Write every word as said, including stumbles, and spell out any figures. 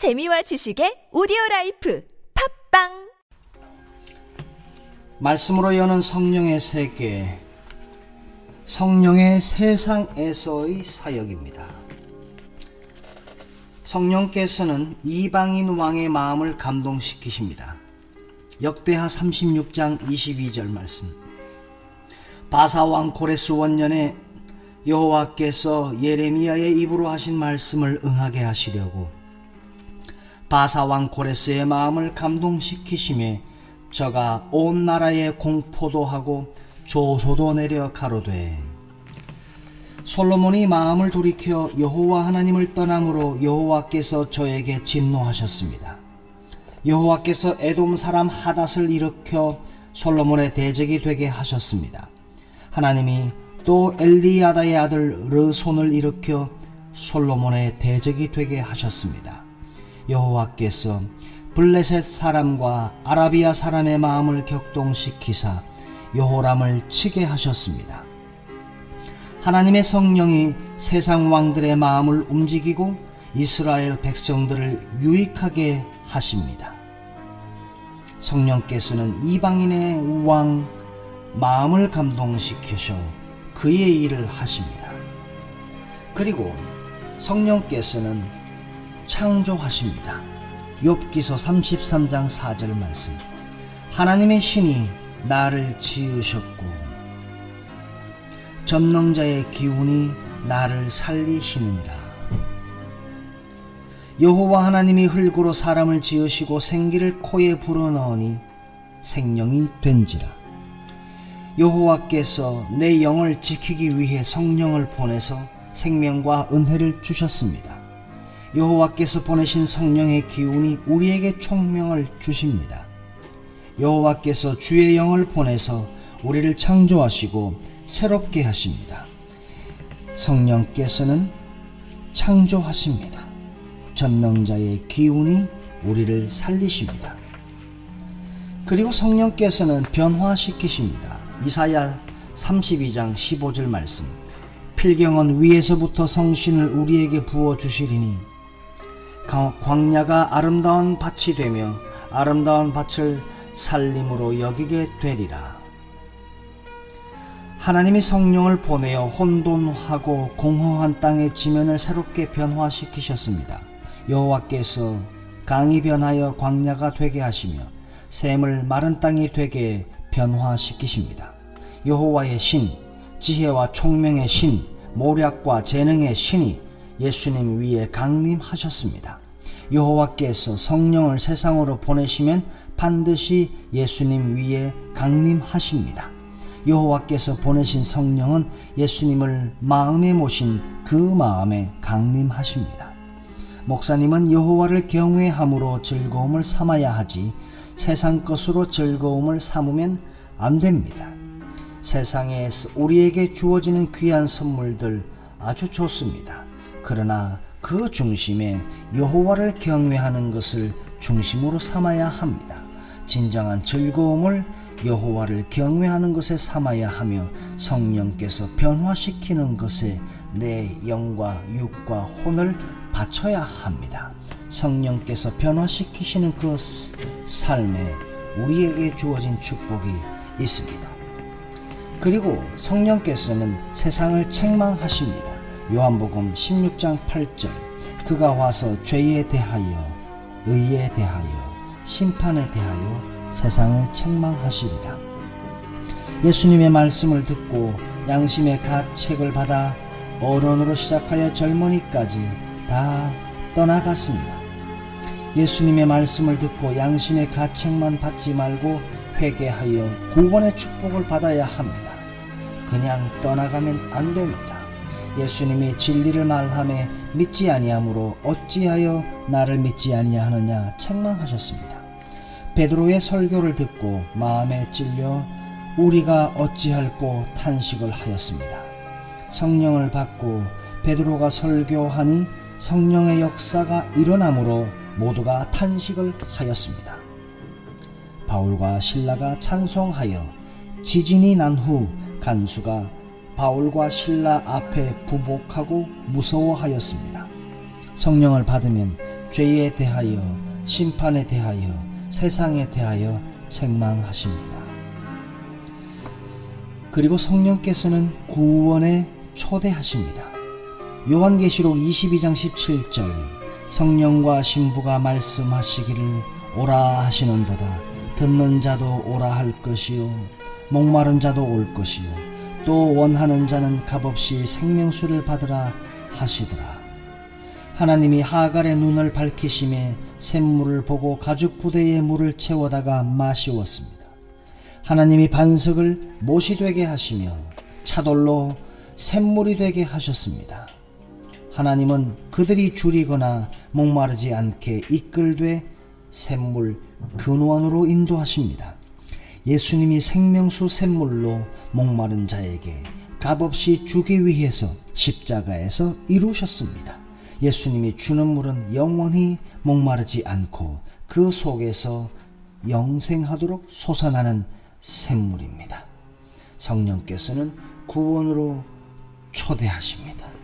재미와 지식의 오디오라이프 팝빵 말씀으로 여는 성령의 세계, 성령의 세상에서의 사역입니다. 성령께서는 이방인 왕의 마음을 감동시키십니다. 역대하 삼십육 장 이십이 절 말씀. 바사왕 고레스 원년에 여호와께서 예레미야의 입으로 하신 말씀을 응하게 하시려고 바사왕 고레스의 마음을 감동시키심에 저가 온 나라에 공포도 하고 조소도 내려 가로되, 솔로몬이 마음을 돌이켜 여호와 하나님을 떠남으로 여호와께서 저에게 진노하셨습니다. 여호와께서 에돔 사람 하닷을 일으켜 솔로몬의 대적이 되게 하셨습니다. 하나님이 또 엘리야다의 아들 르손을 일으켜 솔로몬의 대적이 되게 하셨습니다. 여호와께서 블레셋 사람과 아라비아 사람의 마음을 격동시키사 여호람을 치게 하셨습니다. 하나님의 성령이 세상 왕들의 마음을 움직이고 이스라엘 백성들을 유익하게 하십니다. 성령께서는 이방인의 왕 마음을 감동시키셔 그의 일을 하십니다. 그리고 성령께서는 창조하십니다. 욥기서 삼십삼 장 사 절 말씀. 하나님의 신이 나를 지으셨고 전능자의 기운이 나를 살리시느니라. 여호와 하나님이 흙으로 사람을 지으시고 생기를 코에 불어넣으니 생명이 된지라. 여호와께서 내 영을 지키기 위해 성령을 보내서 생명과 은혜를 주셨습니다. 여호와께서 보내신 성령의 기운이 우리에게 총명을 주십니다. 여호와께서 주의 영을 보내서 우리를 창조하시고 새롭게 하십니다. 성령께서는 창조하십니다. 전능자의 기운이 우리를 살리십니다. 그리고 성령께서는 변화시키십니다. 이사야 삼십이 장 십오 절 말씀. 필경은 위에서부터 성신을 우리에게 부어주시리니 광야가 아름다운 밭이 되며 아름다운 밭을 살림으로 여기게 되리라. 하나님이 성령을 보내어 혼돈하고 공허한 땅의 지면을 새롭게 변화시키셨습니다. 여호와께서 강이 변하여 광야가 되게 하시며 샘을 마른 땅이 되게 변화시키십니다. 여호와의 신, 지혜와 총명의 신, 모략과 재능의 신이 예수님 위에 강림하셨습니다. 여호와께서 성령을 세상으로 보내시면 반드시 예수님 위에 강림하십니다. 여호와께서 보내신 성령은 예수님을 마음에 모신 그 마음에 강림하십니다. 목사님은 여호와를 경외함으로 즐거움을 삼아야 하지 세상 것으로 즐거움을 삼으면 안 됩니다. 세상에 우리에게 주어지는 귀한 선물들 아주 좋습니다. 그러나 그 중심에 여호와를 경외하는 것을 중심으로 삼아야 합니다. 진정한 즐거움을 여호와를 경외하는 것에 삼아야 하며 성령께서 변화시키는 것에 내 영과 육과 혼을 바쳐야 합니다. 성령께서 변화시키시는 그 삶에 우리에게 주어진 축복이 있습니다. 그리고 성령께서는 세상을 책망하십니다. 요한복음 십육 장 팔 절. 그가 와서 죄에 대하여, 의에 대하여, 심판에 대하여 세상을 책망하시리라. 예수님의 말씀을 듣고 양심의 가책을 받아 어른으로 시작하여 젊은이까지 다 떠나갔습니다. 예수님의 말씀을 듣고 양심의 가책만 받지 말고 회개하여 구원의 축복을 받아야 합니다. 그냥 떠나가면 안 됩니다. 예수님이 진리를 말하며 믿지 아니함으로 어찌하여 나를 믿지 아니하느냐 책망하셨습니다. 베드로의 설교를 듣고 마음에 찔려 우리가 어찌할꼬 탄식을 하였습니다. 성령을 받고 베드로가 설교하니 성령의 역사가 일어나므로 모두가 탄식을 하였습니다. 바울과 실라가 찬송하여 지진이 난 후 간수가 바울과 신라 앞에 부복하고 무서워하였습니다. 성령을 받으면 죄에 대하여, 심판에 대하여, 세상에 대하여 책망하십니다. 그리고 성령께서는 구원에 초대하십니다. 요한계시록 이십이 장 십칠 절 성령과 신부가 말씀하시기를 오라 하시는도다. 듣는 자도 오라 할 것이요 목마른 자도 올 것이요 또 원하는 자는 값없이 생명수를 받으라 하시더라. 하나님이 하갈의 눈을 밝히심에 샘물을 보고 가죽 부대에 물을 채워다가 마시웠습니다. 하나님이 반석을 못이 되게 하시며 차돌로 샘물이 되게 하셨습니다. 하나님은 그들이 줄이거나 목마르지 않게 이끌되 샘물 근원으로 인도하십니다. 예수님이 생명수 샘물로 목마른 자에게 값없이 주기 위해서 십자가에서 이루셨습니다. 예수님이 주는 물은 영원히 목마르지 않고 그 속에서 영생하도록 솟아나는 샘물입니다. 성령께서는 구원으로 초대하십니다.